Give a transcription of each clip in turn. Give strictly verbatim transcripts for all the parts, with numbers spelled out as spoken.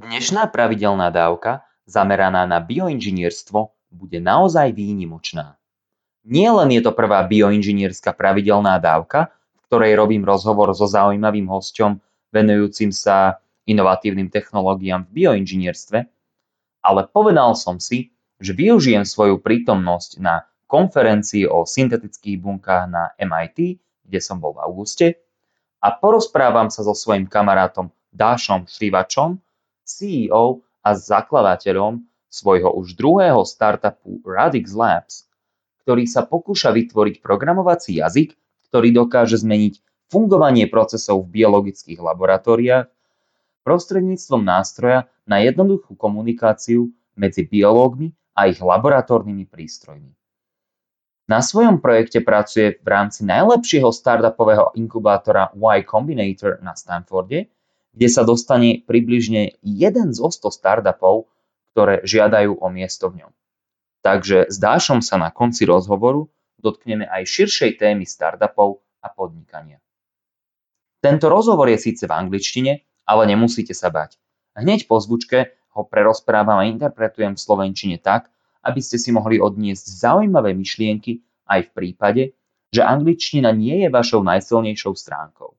Dnešná pravidelná dávka, zameraná na bioinžinierstvo, bude naozaj výnimočná. Nie len je to prvá bioinžinierská pravidelná dávka, v ktorej robím rozhovor so zaujímavým hosťom venujúcim sa inovatívnym technológiám v bioinžinierstve, ale povedal som si, že využijem svoju prítomnosť na konferencii o syntetických bunkách na em í té, kde som bol v auguste, a porozprávam sa so svojím kamarátom Dashom Srivatsom, sí í ó a zakladateľom svojho už druhého startupu Radix Labs, ktorý sa pokúša vytvoriť programovací jazyk, ktorý dokáže zmeniť fungovanie procesov v biologických laboratóriách prostredníctvom nástroja na jednoduchú komunikáciu medzi biológmi a ich laboratórnymi prístrojmi. Na svojom projekte pracuje v rámci najlepšieho startupového inkubátora Y Combinator na Stanforde, kde sa dostane približne jeden zo sto startupov, ktoré žiadajú o miesto v ňom. Takže s Dášom sa na konci rozhovoru dotkneme aj širšej témy startupov a podnikania. Tento rozhovor je síce v angličtine, ale nemusíte sa bať. Hneď po zvučke ho prerozprávam a interpretujem v slovenčine tak, aby ste si mohli odniesť zaujímavé myšlienky aj v prípade, že angličtina nie je vašou najsilnejšou stránkou.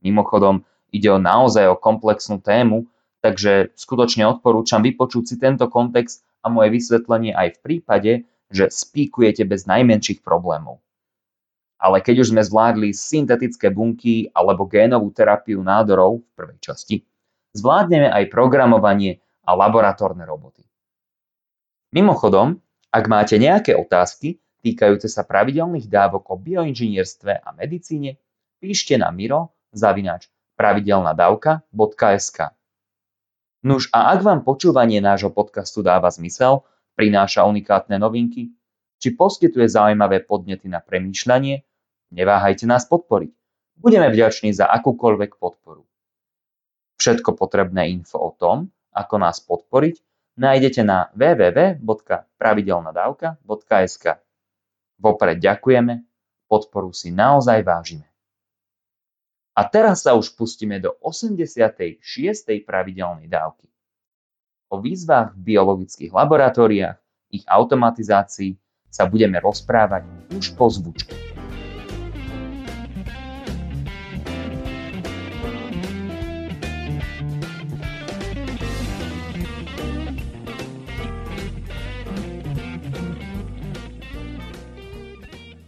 Mimochodom, ide o naozaj o komplexnú tému, takže skutočne odporúčam vypočuť si tento kontext a moje vysvetlenie aj v prípade, že spíkujete bez najmenších problémov. Ale keď už sme zvládli syntetické bunky alebo génovú terapiu nádorov v prvej časti, zvládneme aj programovanie a laboratórne roboty. Mimochodom, ak máte nejaké otázky týkajúce sa pravidelných dávok o bioinžinierstve a medicíne, píšte na miro zavináč pravidelnadavka bodka es ká. Nuž a ak vám počúvanie nášho podcastu dáva zmysel, prináša unikátne novinky, či poskytuje zaujímavé podnety na premýšľanie, neváhajte nás podporiť. Budeme vďační za akúkoľvek podporu. Všetko potrebné info o tom, ako nás podporiť, nájdete na www bodka pravidelnadavka bodka es ká. Vopred ďakujeme, podporu si naozaj vážime. A teraz sa už pustíme do osemdesiatej šiestej pravidelnej dávky. O výzvach v biologických laboratóriách, ich automatizácii sa budeme rozprávať už po zvučke.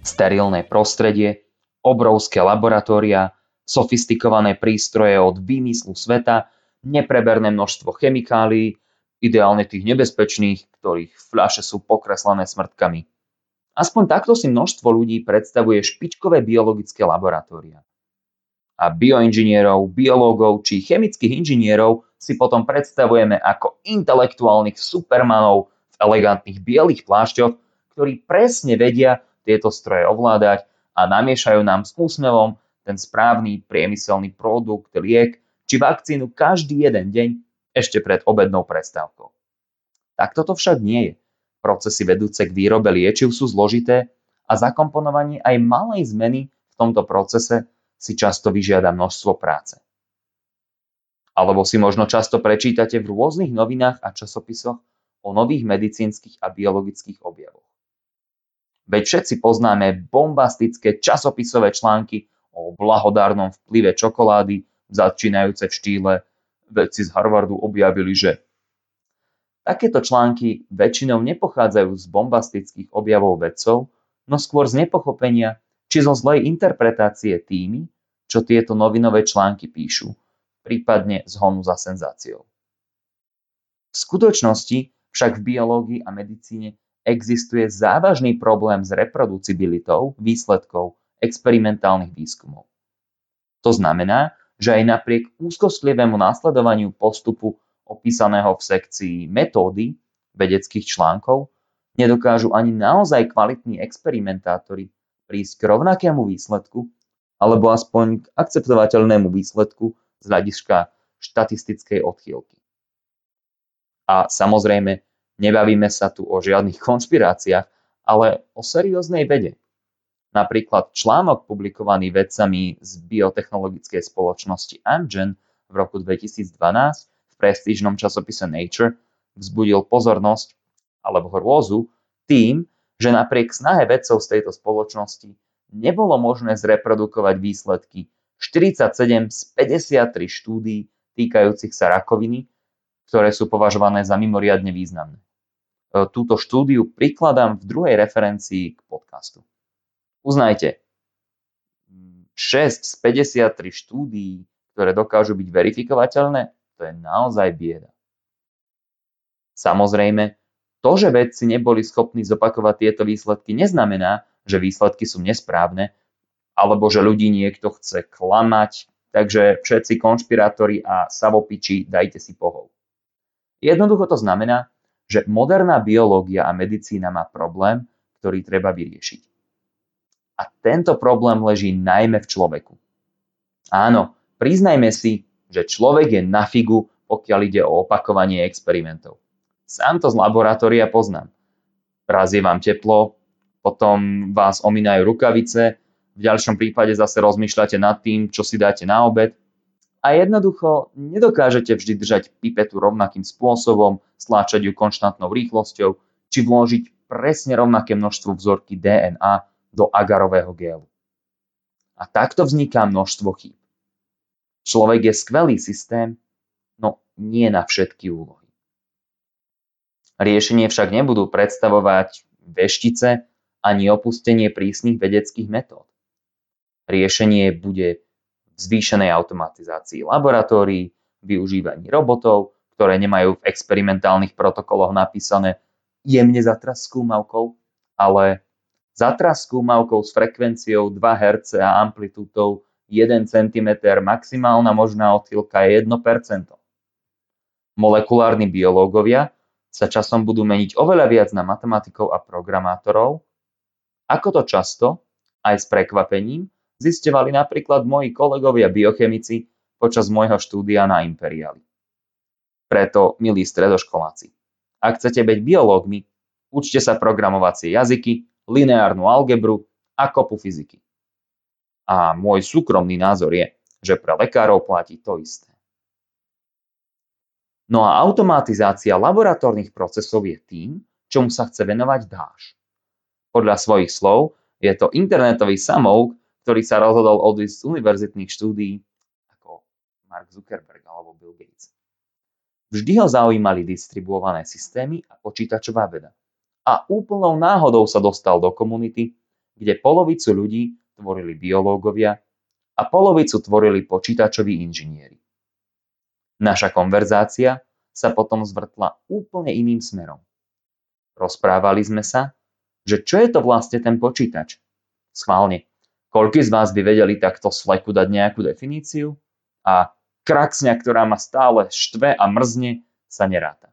Sterilné prostredie, obrovské laboratóriá, sofistikované prístroje od výmyslu sveta, nepreberné množstvo chemikálií, ideálne tých nebezpečných, ktorých fľaše sú pokreslené smrtkami. Aspoň takto si množstvo ľudí predstavuje špičkové biologické laboratória. A bioinžinierov, biológov či chemických inžinierov si potom predstavujeme ako intelektuálnych supermanov v elegantných bielých plášťoch, ktorí presne vedia tieto stroje ovládať a namiešajú nám s úsmevom ten správny priemyselný produkt, liek či vakcínu každý jeden deň ešte pred obednou prestávkou. Takto to však nie je. Procesy vedúce k výrobe liečiv sú zložité a zakomponovanie aj malej zmeny v tomto procese si často vyžiada množstvo práce. Alebo si možno často prečítate v rôznych novinách a časopisoch o nových medicínskych a biologických objavoch. Veď všetci poznáme bombastické časopisové články o blahodárnom vplyve čokolády, začínajúce v štýle vedci z Harvardu objavili, že takéto články väčšinou nepochádzajú z bombastických objavov vedcov, no skôr z nepochopenia či zo zlej interpretácie tými, čo tieto novinové články píšu, prípadne z honu za senzáciou. V skutočnosti však v biológii a medicíne existuje závažný problém s reproducibilitou výsledkov experimentálnych výskumov. To znamená, že aj napriek úzkostlivému následovaniu postupu opísaného v sekcii metódy vedeckých článkov nedokážu ani naozaj kvalitní experimentátori prísť k rovnakému výsledku alebo aspoň k akceptovateľnému výsledku z hľadiska štatistickej odchýlky. A samozrejme, nebavíme sa tu o žiadnych konšpiráciách, ale o serióznej vede. Napríklad článok publikovaný vedcami z biotechnologickej spoločnosti Amgen v roku dvetisícdvanásť v prestížnom časopise Nature vzbudil pozornosť alebo hrôzu tým, že napriek snahe vedcov z tejto spoločnosti nebolo možné zreprodukovať výsledky štyridsaťsedem z päťdesiattri štúdií týkajúcich sa rakoviny, ktoré sú považované za mimoriadne významné. Túto štúdiu prikladám v druhej referencii k podcastu. Uznajte, šesť z päťdesiattri štúdií, ktoré dokážu byť verifikovateľné, to je naozaj bieda. Samozrejme, to, že vedci neboli schopní zopakovať tieto výsledky, neznamená, že výsledky sú nesprávne, alebo že ľudí niekto chce klamať, takže všetci konšpirátori a savopiči, dajte si pohov. Jednoducho to znamená, že moderná biológia a medicína má problém, ktorý treba vyriešiť. A tento problém leží najmä v človeku. Áno, priznajme si, že človek je na figu, pokiaľ ide o opakovanie experimentov. Sám to z laboratória poznám. Raz je vám teplo, potom vás omínajú rukavice, v ďalšom prípade zase rozmýšľate nad tým, čo si dáte na obed. A jednoducho nedokážete vždy držať pipetu rovnakým spôsobom, stláčať ju konštantnou rýchlosťou, či vložiť presne rovnaké množstvo vzorky dé en á do agarového gélu. A takto vzniká množstvo chýb. Človek je skvelý systém, no nie na všetky úlohy. Riešenie však nebudú predstavovať veštice ani opustenie prísnych vedeckých metód. Riešenie bude zvýšenej automatizácii laboratórií, využívaní robotov, ktoré nemajú v experimentálnych protokoloch napísané jemne zatras skúmavkou, ale zatras skúmavkou s frekvenciou dva hertz a amplitúdou jeden centimeter, maximálna možná odchýlka je jedno percento. Molekulárni biológovia sa časom budú meniť oveľa viac na matematikov a programátorov, ako to často, aj s prekvapením, zisťovali napríklad moji kolegovia biochemici počas môjho štúdia na Imperiali. Preto, milí stredoškoláci, ak chcete byť biológmi, učte sa programovacie jazyky, lineárnu algebru a kopu fyziky. A môj súkromný názor je, že pre lekárov platí to isté. No a automatizácia laboratórnych procesov je tým, čomu sa chce venovať Dash. Podľa svojich slov je to internetový samouk, ktorý sa rozhodol odísť z univerzitných štúdií ako Mark Zuckerberg alebo Bill Gates. Vždy ho zaujímali distribuované systémy a počítačová veda. A úplnou náhodou sa dostal do komunity, kde polovicu ľudí tvorili biológovia a polovicu tvorili počítačoví inžinieri. Naša konverzácia sa potom zvrtla úplne iným smerom. Rozprávali sme sa, že čo je to vlastne ten počítač? Schválne. Koľký z vás by vedeli takto sleku dať nejakú definíciu? A kraksňa, ktorá ma stále štve a mrzne, sa neráta.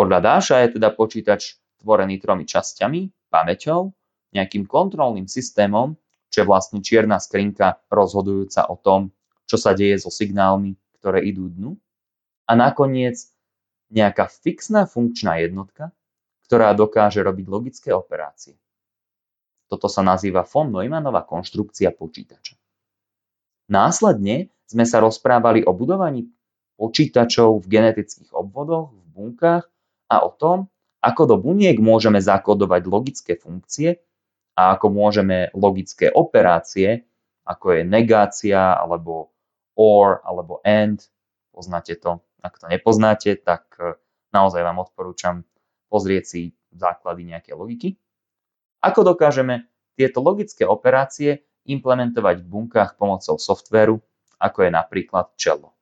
Podľa Dasha je teda počítač tvorený tromi časťami, pamäťou, nejakým kontrolným systémom, čo je vlastne čierna skrinka rozhodujúca o tom, čo sa deje so signálmi, ktoré idú dnu. A nakoniec nejaká fixná funkčná jednotka, ktorá dokáže robiť logické operácie. Toto sa nazýva von Neumannova konštrukcia počítača. Následne sme sa rozprávali o budovaní počítačov v genetických obvodoch, v bunkách a o tom, ako do buniek môžeme zakodovať logické funkcie a ako môžeme logické operácie, ako je negácia, alebo or, alebo and, poznáte to. Ak to nepoznáte, tak naozaj vám odporúčam pozrieť si základy nejakej logiky. Ako dokážeme tieto logické operácie implementovať v bunkách pomocou softvéru, ako je napríklad Cello.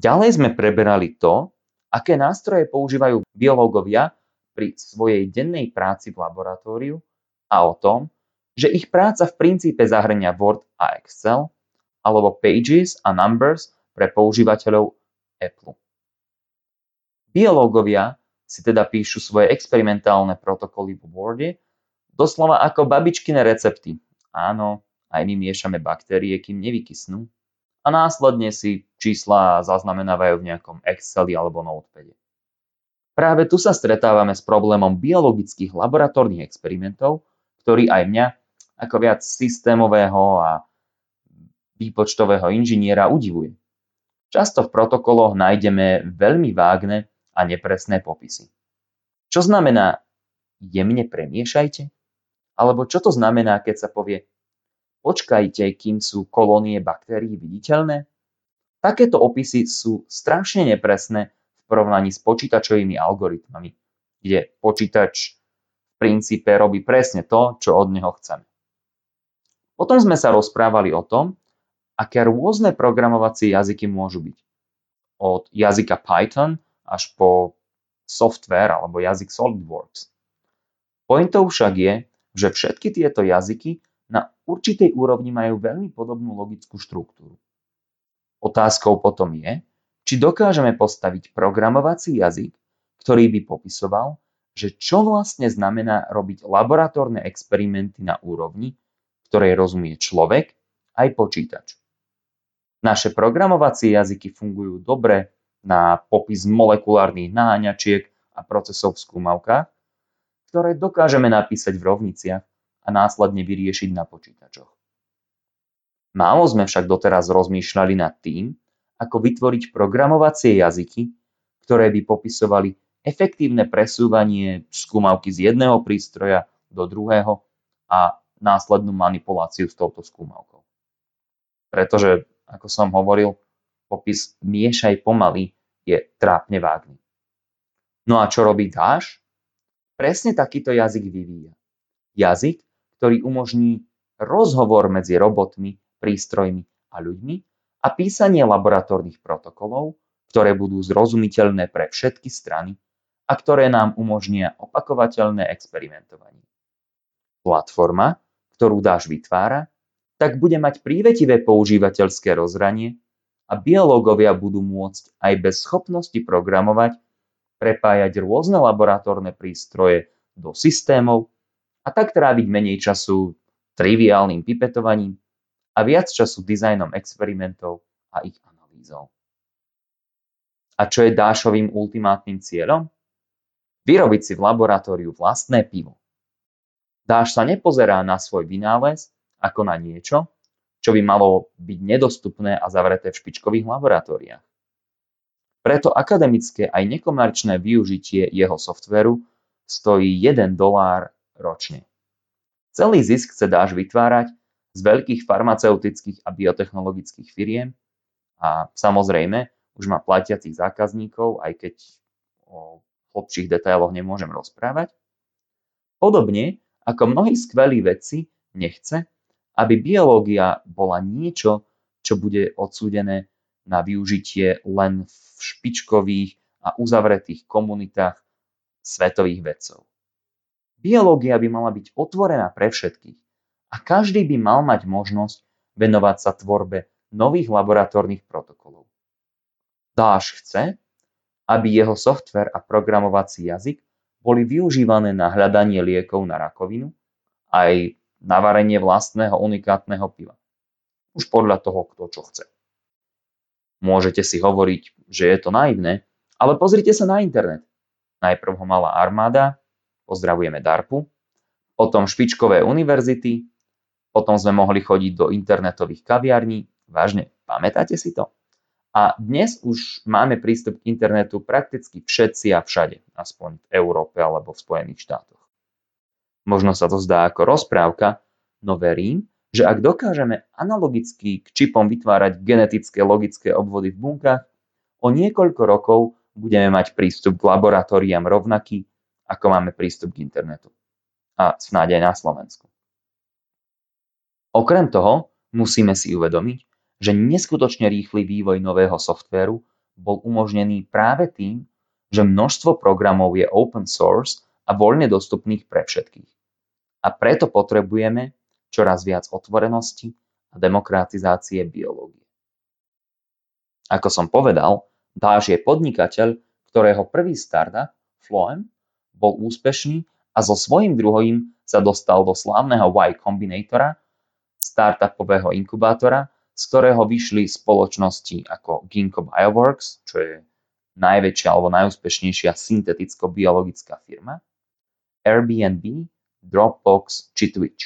Ďalej sme preberali to, aké nástroje používajú biológovia pri svojej dennej práci v laboratóriu a o tom, že ich práca v princípe zahrňa Word a Excel alebo Pages a Numbers pre používateľov Apple. Biológovia si teda píšu svoje experimentálne protokoly v Worde, doslova ako babičkine recepty. Áno, aj my miešame baktérie, kým nevykysnú. A následne si čísla zaznamenávajú v nejakom Exceli alebo Notepade. Práve tu sa stretávame s problémom biologických laboratórnych experimentov, ktorý aj mňa, ako viac systémového a výpočtového inžiniera, udivuje. Často v protokoloch nájdeme veľmi vágne a nepresné popisy. Čo znamená jemne premiešajte? Alebo čo to znamená, keď sa povie počkajte, kým sú kolónie baktérií viditeľné? Takéto opisy sú strašne nepresné v porovnaní s počítačovými algoritmami, kde počítač v princípe robí presne to, čo od neho chceme. Potom sme sa rozprávali o tom, aké rôzne programovacie jazyky môžu byť. Od jazyka Python až po software alebo jazyk SolidWorks. Pointou však je, že všetky tieto jazyky na určitej úrovni majú veľmi podobnú logickú štruktúru. Otázkou potom je, či dokážeme postaviť programovací jazyk, ktorý by popisoval, že čo vlastne znamená robiť laboratórne experimenty na úrovni, ktorej rozumie človek aj počítač. Naše programovacie jazyky fungujú dobre na popis molekulárnych naháňačiek a procesov v skúmavkách, ktoré dokážeme napísať v rovniciach a následne vyriešiť na počítačoch. Málo sme však doteraz rozmýšľali nad tým, ako vytvoriť programovacie jazyky, ktoré by popisovali efektívne presúvanie skúmavky z jedného prístroja do druhého a následnú manipuláciu s touto skúmavkou. Pretože, ako som hovoril, popis miešaj pomaly je trápne vágný. No a čo robí Dash? Presne takýto jazyk vyvíja. Jazyk, ktorý umožní rozhovor medzi robotmi, prístrojmi a ľuďmi a písanie laboratórnych protokolov, ktoré budú zrozumiteľné pre všetky strany a ktoré nám umožnia opakovateľné experimentovanie. Platforma, ktorú Dash vytvára, tak bude mať prívetivé používateľské rozhranie a biológovia budú môcť aj bez schopnosti programovať prepájať rôzne laboratórne prístroje do systémov a tak tráviť menej času triviálnym pipetovaním a viac času dizajnom experimentov a ich analýzou. A čo je Dashovým ultimátnym cieľom? Vyrobiť si v laboratóriu vlastné pivo. Dash sa nepozerá na svoj vynález ako na niečo, čo by malo byť nedostupné a zavreté v špičkových laboratóriách. Preto akademické aj nekomerčné využitie jeho softveru stojí jeden dolár ročne. Celý zisk chce Dash vytvárať z veľkých farmaceutických a biotechnologických firiem a samozrejme už má platiacich zákazníkov, aj keď o hlbších detailoch nemôžem rozprávať. Podobne ako mnohí skvelí vedci nechce, aby biológia bola niečo, čo bude odsúdené na využitie len v špičkových a uzavretých komunitách svetových vedcov. Biológia by mala byť otvorená pre všetkých a každý by mal mať možnosť venovať sa tvorbe nových laboratórnych protokolov. Dash chce, aby jeho software a programovací jazyk boli využívané na hľadanie liekov na rakovinu aj na varenie vlastného unikátneho piva. Už podľa toho, kto čo chce. Môžete si hovoriť, že je to naivné, ale pozrite sa na internet. Najprv ho mala armáda, pozdravujeme DARPu, potom špičkové univerzity, potom sme mohli chodiť do internetových kaviarní. Vážne, pamätáte si to? A dnes už máme prístup k internetu prakticky všetci a všade, aspoň v Európe alebo v Spojených štátoch. Možno sa to zdá ako rozprávka, no verím, že ak dokážeme analogicky k čipom vytvárať genetické logické obvody v bunkách, o niekoľko rokov budeme mať prístup k laboratóriám rovnaký, ako máme prístup k internetu. A snáď aj na Slovensku. Okrem toho, musíme si uvedomiť, že neskutočne rýchly vývoj nového softvéru bol umožnený práve tým, že množstvo programov je open source a voľne dostupných pre všetkých. A preto potrebujeme čoraz viac otvorenosti a demokratizácie biológie. Ako som povedal, Dash je podnikateľ, ktorého prvý startup, Floem, bol úspešný a so svojím druhým sa dostal do slávneho Y Combinatora, startupového inkubátora, z ktorého vyšli spoločnosti ako Ginkgo Bioworks, čo je najväčšia alebo najúspešnejšia synteticko-biologická firma, Airbnb, Dropbox či Twitch.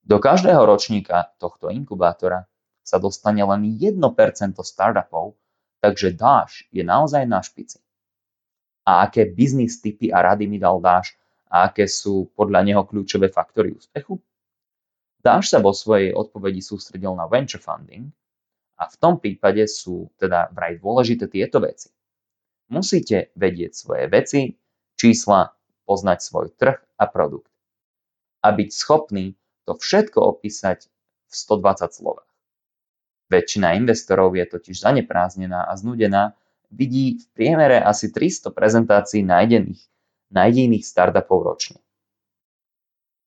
Do každého ročníka tohto inkubátora sa dostane len jedno percento startupov, takže Dash je naozaj na špici. A aké biznis tipy a rady mi dal Dash a aké sú podľa neho kľúčové faktory úspechu? Dash sa vo svojej odpovedi sústredil na venture funding a v tom prípade sú teda vraj dôležité tieto veci. Musíte vedieť svoje veci, čísla, poznať svoj trh a produkt. A byť schopný to všetko opísať v stodvadsať slovách. Väčšina investorov je totiž zanepráznená a znudená, vidí v priemere asi tristo prezentácií nájdených, nájdených startupov ročne.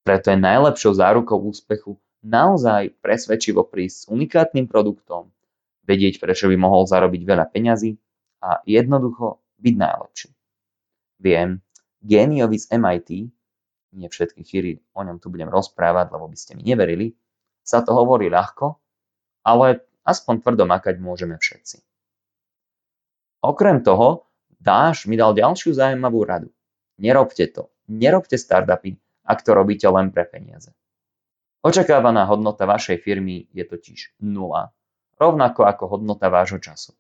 Preto je najlepšou zárukou úspechu naozaj presvedčivo prísť s unikátnym produktom, vedieť, prečo by mohol zarobiť veľa peňazí a jednoducho byť najlepší. Viem, géniovi z em í té, nie všetky chýry o ňom tu budem rozprávať, lebo by ste mi neverili, sa to hovorí ľahko, ale aspoň tvrdo makať môžeme všetci. Okrem toho, Dash mi dal ďalšiu zaujímavú radu. Nerobte to. Nerobte startupy, ak to robíte len pre peniaze. Očakávaná hodnota vašej firmy je totiž nula, rovnako ako hodnota vášho času.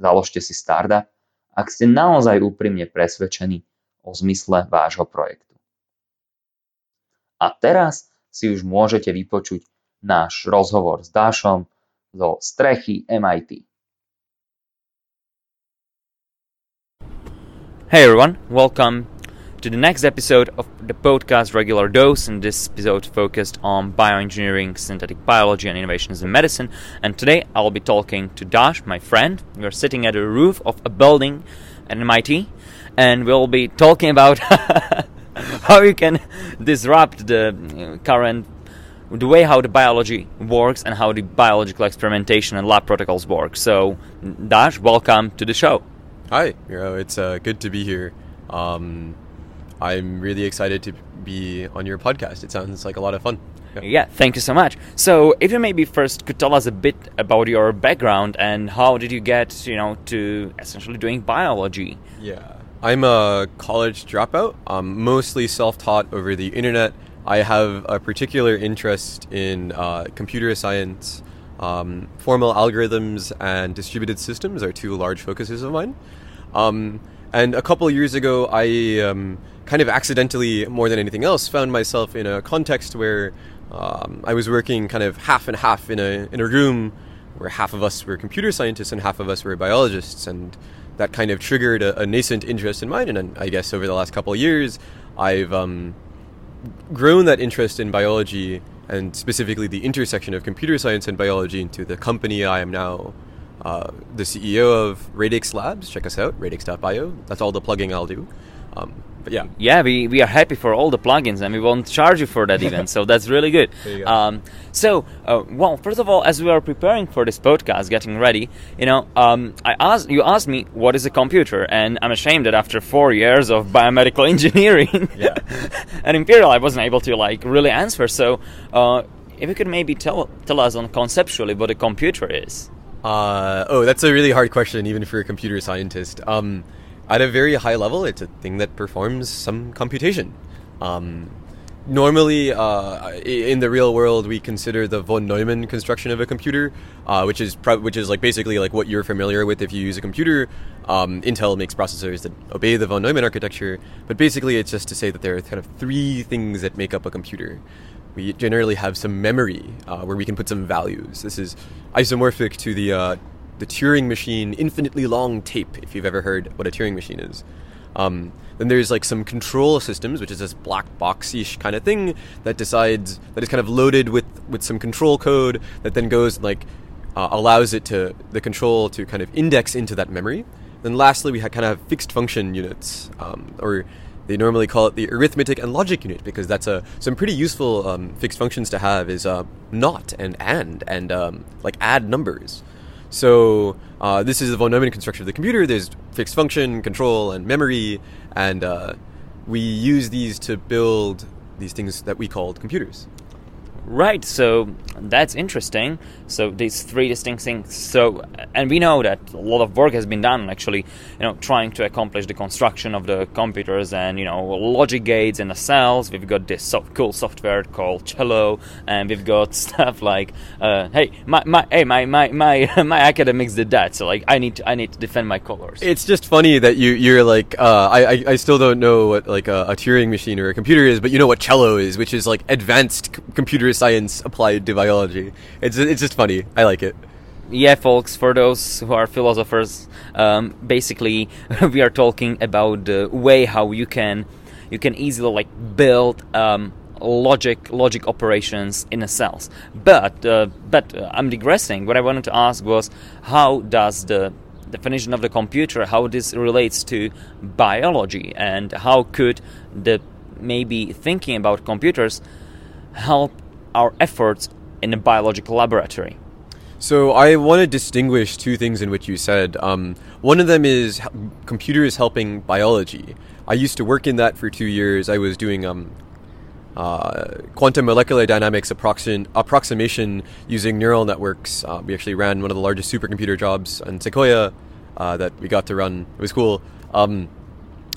Založte si startup, ak ste naozaj úprimne presvedčení o zmysle vášho projektu. A teraz si už môžete vypočuť náš rozhovor s Dashom zo strechy em í té. Hey everyone, welcome to the next episode of the podcast Regular Dose, and this episode focused on bioengineering, synthetic biology and innovations in medicine. And today I'll be talking to Dash, my friend. We're sitting at the roof of a building at em í té and we'll be talking about how you can disrupt the current, the way how the biology works and how the biological experimentation and lab protocols work. So Dash, welcome to the show. Hi, Miro. It's uh, good to be here. Um, I'm really excited to be on your podcast. It sounds like a lot of fun. Yeah. yeah, thank you so much. So if you maybe first could tell us a bit about your background and how did you get, you know, to essentially doing biology? Yeah, I'm a college dropout, um, mostly self-taught over the internet. I have a particular interest in uh, computer science. Um, formal algorithms and distributed systems are two large focuses of mine. Um, and a couple years ago, I um, kind of accidentally, more than anything else, found myself in a context where um, I was working kind of half and half in a in a room where half of us were computer scientists and half of us were biologists. And that kind of triggered a, a nascent interest in mine. And I guess over the last couple of years, I've um, grown that interest in biology and specifically the intersection of computer science and biology into the company I am now uh, the C E O of, Radix Labs. Check us out, radix dot bio. That's all the plugging I'll do. Um, but yeah. Yeah, we, we are happy for all the plugins and we won't charge you for that even, so that's really good. Go. Um, so, uh, well, first of all, as we are preparing for this podcast, getting ready, you know, um, I asked, you asked me what is a computer, and I'm ashamed that after four years of biomedical engineering yeah. at Imperial, I wasn't able to like really answer. So, uh, if you could maybe tell tell us on conceptually what a computer is. Uh, oh, that's a really hard question, even for a computer scientist. Um, At a very high level, it's a thing that performs some computation. Um, normally, uh, in the real world, we consider the von Neumann construction of a computer, uh, which is pro- which is like basically like what you're familiar with if you use a computer. Um, Intel makes processors that obey the von Neumann architecture, but basically it's just to say that there are kind of three things that make up a computer. We generally have some memory uh, where we can put some values. This is isomorphic to the uh, the Turing machine, infinitely long tape, if you've ever heard what a Turing machine is. Um, then there's like some control systems, which is this black box-ish kind of thing that decides, that is kind of loaded with, with some control code that then goes like, uh, allows it to, the control to kind of index into that memory. Then lastly, we ha- kind of have fixed function units, um, or they normally call it the arithmetic and logic unit, because that's a, some pretty useful um, fixed functions to have is uh, not and and, and um, like add numbers. So uh, this is the von Neumann construction of the computer. There's fixed function, control, and memory, and uh, we use these to build these things that we called computers. Right, so that's interesting. So these three distinct things. So, and we know that a lot of work has been done, actually, you know, trying to accomplish the construction of the computers and, you know, logic gates and the cells. We've got this so- cool software called Cello, and we've got stuff like, uh, hey, my my hey my my my, my academics did that. So like, I need to, I need to defend my colors. It's just funny that you you're like, uh, I I still don't know what like a, a Turing machine or a computer is, but you know what Cello is, which is like advanced c- computer science applied to biology. It's it's just funny. I like it. Yeah, folks, for those who are philosophers, um, basically we are talking about the way how you can you can easily like build um, logic logic operations in the cells. But uh, but uh, I'm digressing. What I wanted to ask was, how does the definition of the computer, how this relates to biology, and how could the maybe thinking about computers help our efforts in a biological laboratory? So I want to distinguish two things in which you said. Um, one of them is h- computers helping biology. I used to work in that for two years. I was doing um, uh, quantum molecular dynamics approxim- approximation using neural networks. Uh, we actually ran one of the largest supercomputer jobs in Sequoia uh, that we got to run. It was cool. Um,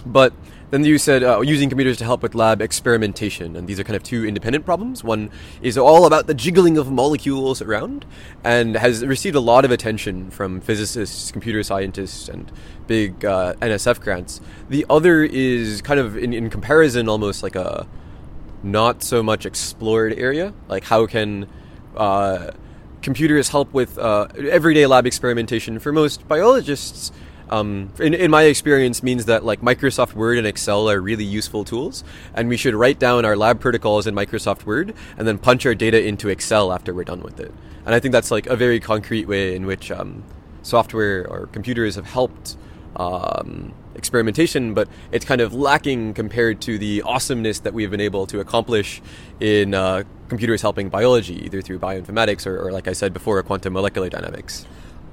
but then you said uh, using computers to help with lab experimentation, and these are kind of two independent problems. One is all about the jiggling of molecules around, and has received a lot of attention from physicists, computer scientists, and big uh, N S F grants. The other is kind of, in, in comparison, almost like a not so much explored area. Like, how can uh, computers help with uh, everyday lab experimentation for most biologists? Um, in, in my experience means that like Microsoft Word and Excel are really useful tools, and we should write down our lab protocols in Microsoft Word and then punch our data into Excel after we're done with it. And I think that's like a very concrete way in which um, software or computers have helped um, experimentation, but it's kind of lacking compared to the awesomeness that we've been able to accomplish in uh, computers helping biology, either through bioinformatics or, or like I said before, quantum molecular dynamics.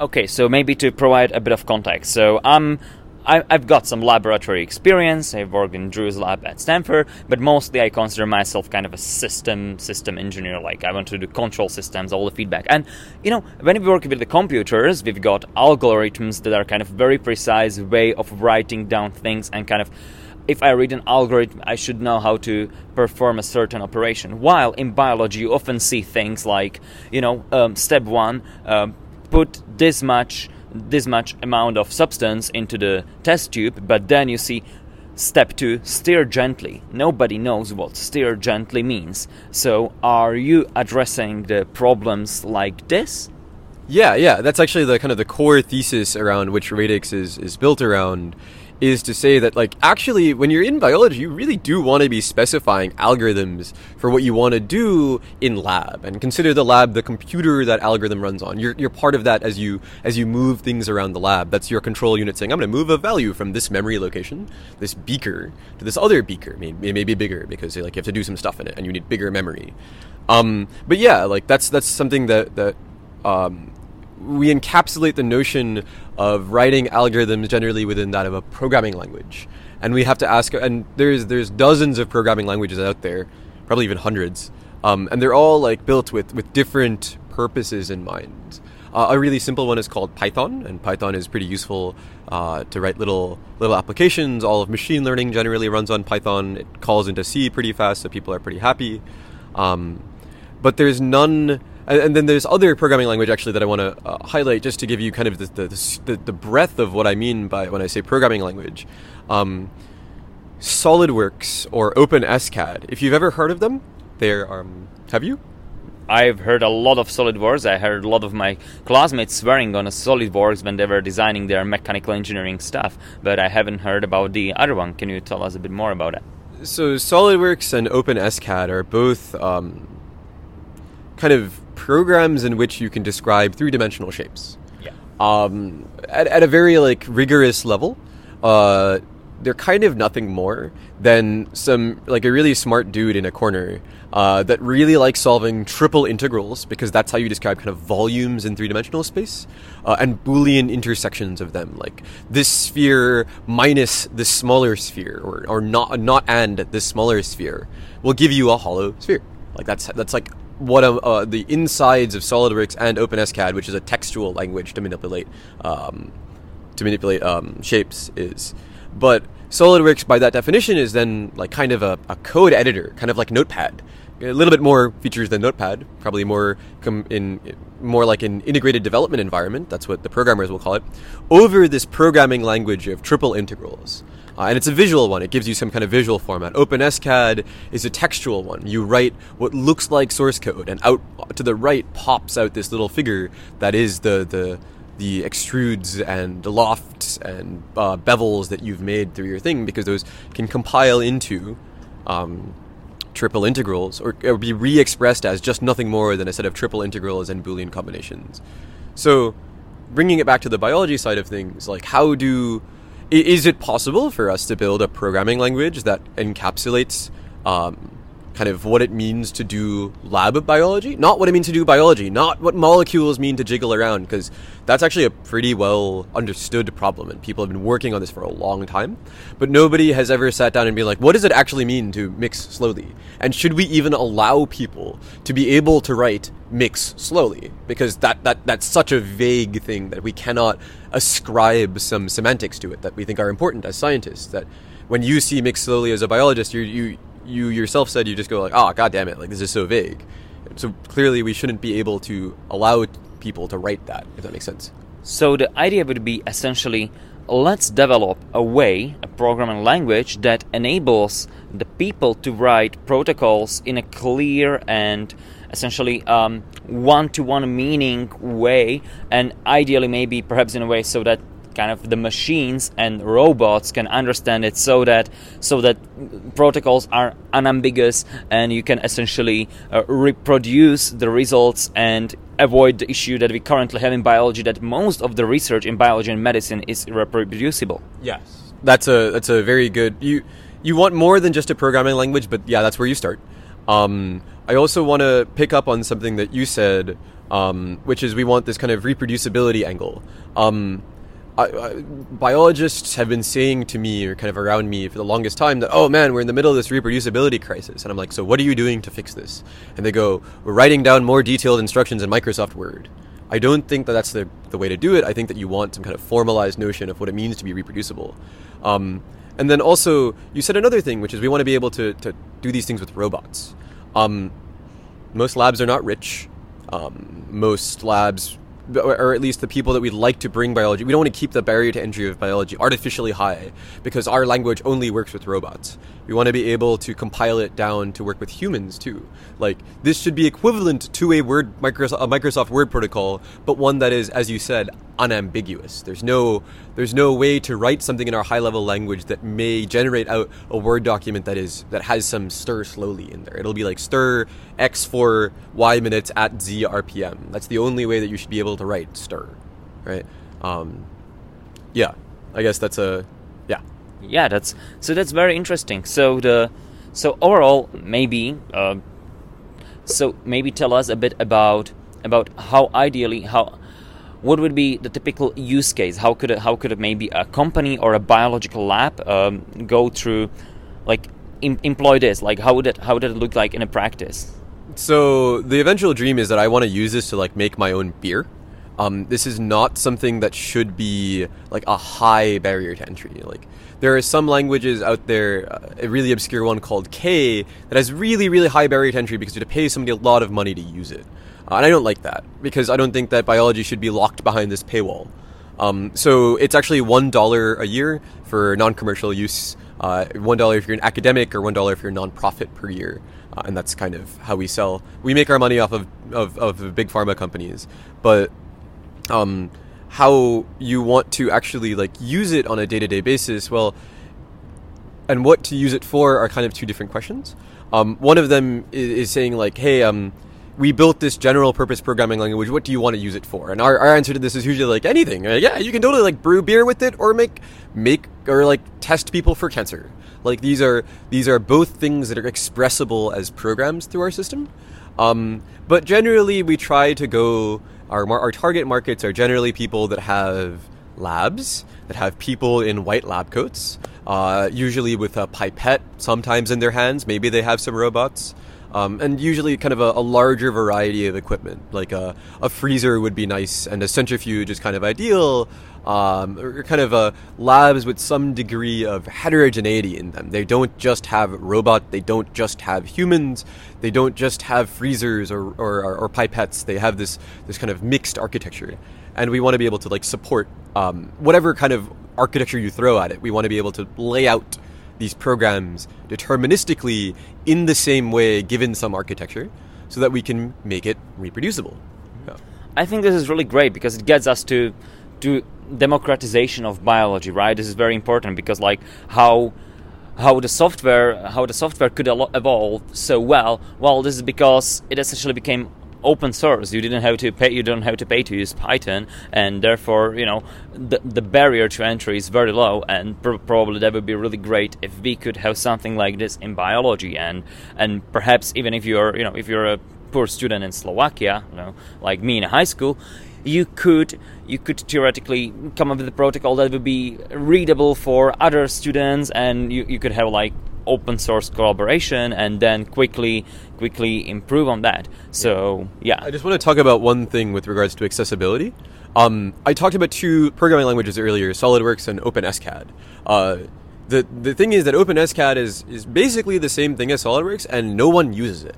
Okay, so maybe to provide a bit of context. So um, I, I've got some laboratory experience. I've worked in Drew's lab at Stanford, but mostly I consider myself kind of a system system engineer. Like, I want to do control systems, all the feedback. And, you know, when we work with the computers, we've got algorithms that are kind of very precise way of writing down things, and kind of, if I read an algorithm, I should know how to perform a certain operation. While in biology, you often see things like, you know, um, step one, um, put this much this much amount of substance into the test tube, but then you see step two, stir gently. Nobody knows what stir gently means. So are you addressing the problems like this? Yeah, yeah, that's actually the kind of the core thesis around which Radix is, is built around, is to say that, like, actually, when you're in biology, you really do want to be specifying algorithms for what you want to do in lab, and consider the lab the computer that algorithm runs on. You're you're part of that as you as you move things around the lab. That's your control unit saying, I'm going to move a value from this memory location, this beaker, to this other beaker. It may, it may be bigger because, like, you have to do some stuff in it, and you need bigger memory. Um, but yeah, like, that's that's something that that. Um, we encapsulate the notion of writing algorithms generally within that of a programming language. And we have to ask, and there's there's dozens of programming languages out there, probably even hundreds, um, and they're all like built with, with different purposes in mind. Uh, a really simple one is called Python, and Python is pretty useful uh, to write little little applications. All of machine learning generally runs on Python. It calls into C pretty fast, so people are pretty happy. Um, but there's none... And then there's other programming language, actually, that I want to uh, highlight just to give you kind of the the, the the breadth of what I mean by when I say programming language. Um, SolidWorks or OpenSCAD. If you've ever heard of them, they're... Um, have you? I've heard a lot of SolidWorks. I heard a lot of my classmates swearing on a SolidWorks when they were designing their mechanical engineering stuff. But I haven't heard about the other one. Can you tell us a bit more about it? So SolidWorks and OpenSCAD are both... Um, kind of programs in which you can describe three-dimensional shapes. Yeah. Um, at, at a very like rigorous level, uh, they're kind of nothing more than some like a really smart dude in a corner uh, that really likes solving triple integrals, because that's how you describe kind of volumes in three-dimensional space, uh, and Boolean intersections of them, like this sphere minus this smaller sphere, or or not not and this smaller sphere will give you a hollow sphere. Like that's that's like what a, uh, the insides of SolidWorks and OpenSCAD, which is a textual language to manipulate um, to manipulate um, shapes, is. But SolidWorks, by that definition, is then like kind of a, a code editor, kind of like Notepad. A little bit more features than Notepad, probably more com- in more like an integrated development environment. That's what the programmers will call it, over this programming language of triple integrals. Uh, and it's a visual one. It gives you some kind of visual format. OpenSCAD is a textual one. You write what looks like source code, and out to the right pops out this little figure that is the the, the extrudes and lofts and uh, bevels that you've made through your thing, because those can compile into... Um, triple integrals, or, or be re-expressed as just nothing more than a set of triple integrals and Boolean combinations. So, bringing it back to the biology side of things, like how do... Is it possible for us to build a programming language that encapsulates um, kind of what it means to do lab biology? Not what it means to do biology, not what molecules mean to jiggle around, because that's actually a pretty well understood problem, and people have been working on this for a long time. But nobody has ever sat down and been like, what does it actually mean to mix slowly? And should we even allow people to be able to write mix slowly? Because that, that that's such a vague thing that we cannot ascribe some semantics to it that we think are important as scientists. That when you see mix slowly as a biologist, you you you yourself said, you just go like, oh, god damn it, like, this is so vague. So clearly we shouldn't be able to allow people to write that, if that makes sense. So the idea would be essentially, let's develop a way, a programming language that enables the people to write protocols in a clear and essentially um, one-to-one meaning way, and ideally maybe perhaps in a way so that kind of the machines and robots can understand it, so that so that protocols are unambiguous and you can essentially uh, reproduce the results and avoid the issue that we currently have in biology, that most of the research in biology and medicine is reproducible. Yes, that's a that's a very good. You you want more than just a programming language, but yeah, that's where you start. Um, I also want to pick up on something that you said, um, which is we want this kind of reproducibility angle. Um, I, I, biologists have been saying to me, or kind of around me, for the longest time that, oh man, we're in the middle of this reproducibility crisis. And I'm like, so what are you doing to fix this? And they go, we're writing down more detailed instructions in Microsoft Word. I don't think that that's the, the way to do it. I think that you want some kind of formalized notion of what it means to be reproducible. Um, and then also, you said another thing, which is we want to be able to, to do these things with robots. Um, most labs are not rich. Um, most labs... or at least the people that we'd like to bring biology, we don't want to keep the barrier to entry of biology artificially high, because our language only works with robots. We want to be able to compile it down to work with humans too. Like, this should be equivalent to a Word Microsoft, a Microsoft Word protocol, but one that is, as you said, unambiguous. There's no there's no way to write something in our high-level language that may generate out a Word document that is that has some stir slowly in there. It'll be like stir x for y minutes at z R P M. That's the only way that you should be able to write stir, right? Um, yeah, I guess that's a yeah. Yeah, that's so that's very interesting. So the so overall maybe uh, so maybe tell us a bit about about how ideally how. What would be the typical use case? How could it, how could it maybe a company or a biological lab um, go through, like im- employ this? Like how would it how did it look like in a practice? So the eventual dream is that I want to use this to like make my own beer. Um, this is not something that should be like a high barrier to entry. Like there are some languages out there, uh, a really obscure one called K, that has really really high barrier to entry because you have to pay somebody a lot of money to use it. And I don't like that, because I don't think that biology should be locked behind this paywall. Um, so it's actually one dollar a year for non-commercial use, uh, one dollar if you're an academic, or one dollar if you're a non-profit per year. Uh, and that's kind of how we sell. We make our money off of, of, of big pharma companies. But um, how you want to actually like use it on a day-to-day basis, well, and what to use it for are kind of two different questions. Um, one of them is, is saying like, hey... Um, we built this general purpose programming language, what do you want to use it for? And our, our answer to this is usually like anything. Like, yeah, you can totally like brew beer with it, or make make or like test people for cancer. Like these are these are both things that are expressible as programs through our system. Um, but generally we try to go our our target markets are generally people that have labs, that have people in white lab coats, uh, usually with a pipette sometimes in their hands. Maybe they have some robots. Um, and usually kind of a, a larger variety of equipment, like a, a freezer would be nice, and a centrifuge is kind of ideal, um, or kind of a labs with some degree of heterogeneity in them. They don't just have robots, they don't just have humans, they don't just have freezers or, or, or pipettes, they have this, this kind of mixed architecture. And we want to be able to like support um, whatever kind of architecture you throw at it. We want to be able to lay out these programs deterministically in the same way given some architecture so that we can make it reproducible. Yeah. I think this is really great because it gets us to to democratization of biology, right? This is very important because like how how the software how the software could evolve so well, well this is because it essentially became open source. You didn't have to pay. You don't have to pay to use Python, and therefore, you know, the the barrier to entry is very low. And pr- probably that would be really great if we could have something like this in biology. And and perhaps even if you're, you know, if you're a poor student in Slovakia, you know, like me in high school, you could you could theoretically come up with a protocol that would be readable for other students, and you you could have like open source collaboration and then quickly quickly improve on that. So yeah. I just want to talk about one thing with regards to accessibility. Um, I talked about two programming languages earlier, SolidWorks and OpenSCAD. Uh, the the thing is that OpenSCAD is, is basically the same thing as SolidWorks and no one uses it.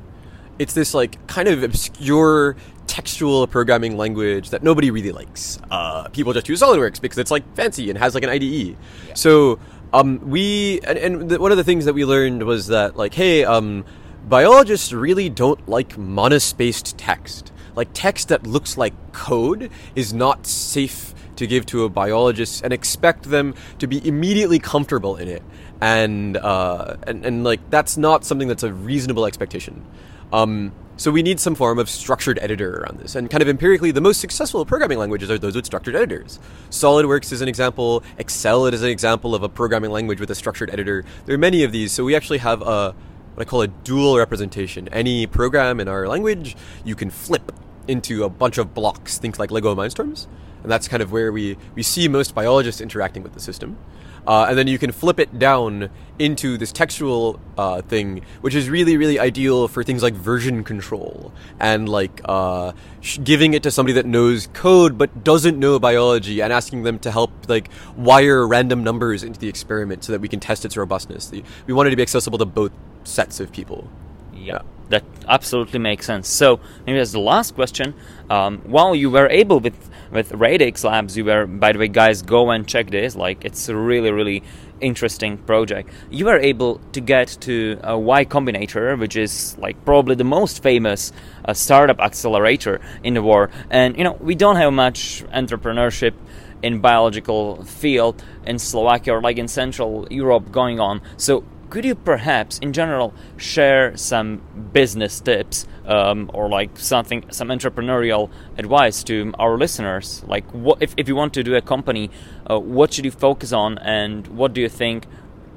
It's this like kind of obscure textual programming language that nobody really likes. Uh, people just use SolidWorks because it's like fancy and has like an I D E. Yeah. So Um, we and, and the, one of the things that we learned was that like, hey, um, biologists really don't like monospaced text. Like text that looks like code is not safe to give to a biologist and expect them to be immediately comfortable in it. And uh, and and like that's not something that's a reasonable expectation. Um, so we need some form of structured editor around this. And kind of empirically, the most successful programming languages are those with structured editors. SolidWorks is an example. Excel is an example of a programming language with a structured editor. There are many of these. So we actually have a what I call a dual representation. Any program in our language, you can flip into a bunch of blocks, things like Lego Mindstorms. And that's kind of where we, we see most biologists interacting with the system. Uh, and then you can flip it down into this textual uh, thing, which is really, really ideal for things like version control and like uh, sh- giving it to somebody that knows code but doesn't know biology and asking them to help like wire random numbers into the experiment so that we can test its robustness. We want it to be accessible to both sets of people. Yeah, yeah. That absolutely makes sense. So maybe as the last question, um, while you were able with with Radix Labs, you were, by the way, guys, go and check this. Like it's a really, really interesting project. You were able to get to uh, Y Combinator, which is like probably the most famous uh, startup accelerator in the world. And you know we don't have much entrepreneurship in biological field in Slovakia or like in Central Europe going on. So could you perhaps, in general, share some business tips um, or like something, some entrepreneurial advice to our listeners? Like, what if, if you want to do a company, uh, what should you focus on, and what do you think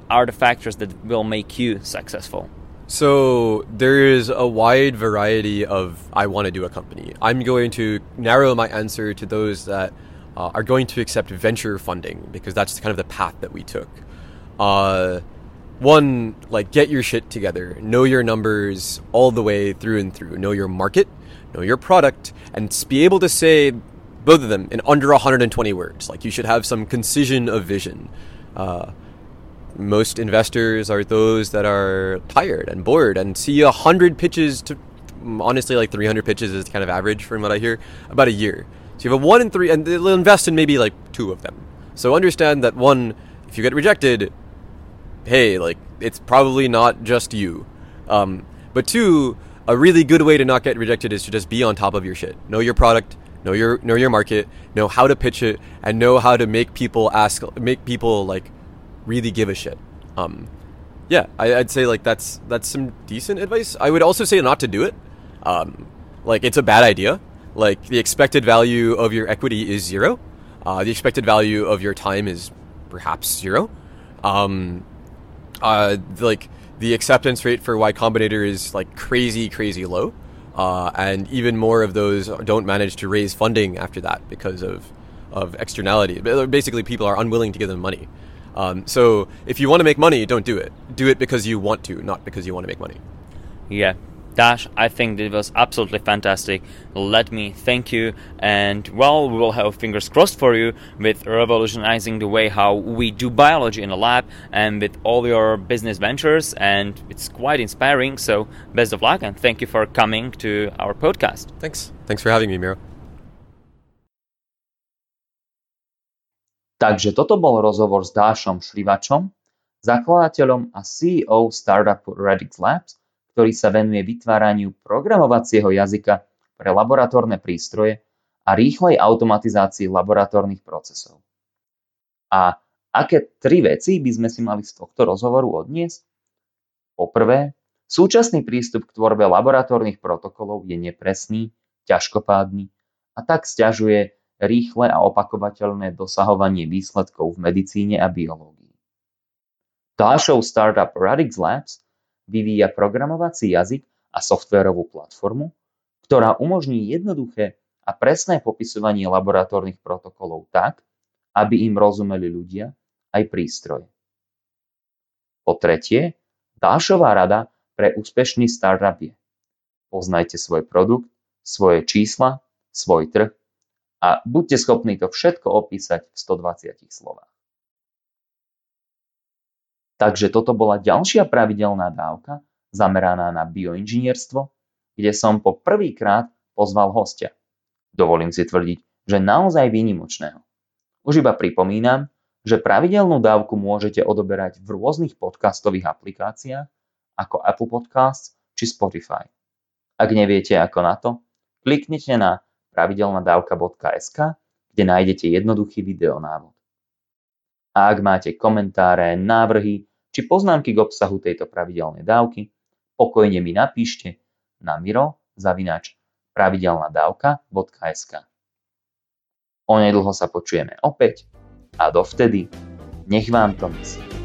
are the factors that will make you successful? So there is a wide variety of I want to do a company. I'm going to narrow my answer to those that uh, are going to accept venture funding because that's kind of the path that we took. Uh, One, like, get your shit together. Know your numbers all the way through and through. Know your market, know your product, and be able to say both of them in under one hundred twenty words. Like, you should have some concision of vision. Uh, most investors are those that are tired and bored and see one hundred pitches to, honestly, like three hundred pitches is kind of average from what I hear, about a year. So you have a one in three, and they'll invest in maybe, like, two of them. So understand that, one, if you get rejected, hey, like, it's probably not just you. Um, but two, a really good way to not get rejected is to just be on top of your shit. Know your product, know your know your market, know how to pitch it, and know how to make people ask, make people, like, really give a shit. Um, yeah, I, I'd say, like, that's that's some decent advice. I would also say not to do it. Um, like, it's a bad idea. Like, the expected value of your equity is zero. Uh, the expected value of your time is perhaps zero. Um... Uh, like the acceptance rate for Y Combinator is like crazy, crazy low, uh, and even more of those don't manage to raise funding after that because of of externality. Basically, people are unwilling to give them money. Um, so if you want to make money, don't do it. Do it because you want to, not because you want to make money. Yeah, Dash, I think it was absolutely fantastic. Let me thank you, and well, we will have fingers crossed for you with revolutionizing the way how we do biology in a lab and with all your business ventures, and it's quite inspiring. So best of luck, and thank you for coming to our podcast. Thanks. Thanks for having me, Miro. Takže toto bol rozhovor s Dashom Srivatsom, zakladateľom a C E O startupu Radix Labs, ktorý sa venuje vytváraniu programovacieho jazyka pre laboratórne prístroje a rýchlej automatizácii laboratórnych procesov. A aké tri veci by sme si mali z tohto rozhovoru odniesť? Po prvé, súčasný prístup k tvorbe laboratórnych protokolov je nepresný, ťažkopádny a tak sťažuje rýchle a opakovateľné dosahovanie výsledkov v medicíne a biológii. Ďalšou startup Radix Labs vyvíja programovací jazyk a softvérovú platformu, ktorá umožní jednoduché a presné popisovanie laboratórnych protokolov tak, aby im rozumeli ľudia aj prístroje. Po tretie, Dášová rada pre úspešný startup je: poznajte svoj produkt, svoje čísla, svoj trh a buďte schopní to všetko opísať v stodvadsiatich slovách. Takže toto bola ďalšia pravidelná dávka zameraná na bioinžinierstvo, kde som po prvýkrát pozval hostia. Dovolím si tvrdiť, že naozaj výnimočného. Už iba pripomínam, že pravidelnú dávku môžete odoberať v rôznych podcastových aplikáciách ako Apple Podcasts či Spotify. Ak neviete ako na to, kliknite na pravidelnadavka bodka es ká, kde nájdete jednoduchý videonávod. A ak máte komentáre, návrhy či poznámky k obsahu tejto pravidelnej dávky, pokojne mi napíšte na miro zavináč pravidelnadavka bodka es ká. Onedlho sa počujeme opäť a dovtedy nech vám to myslí.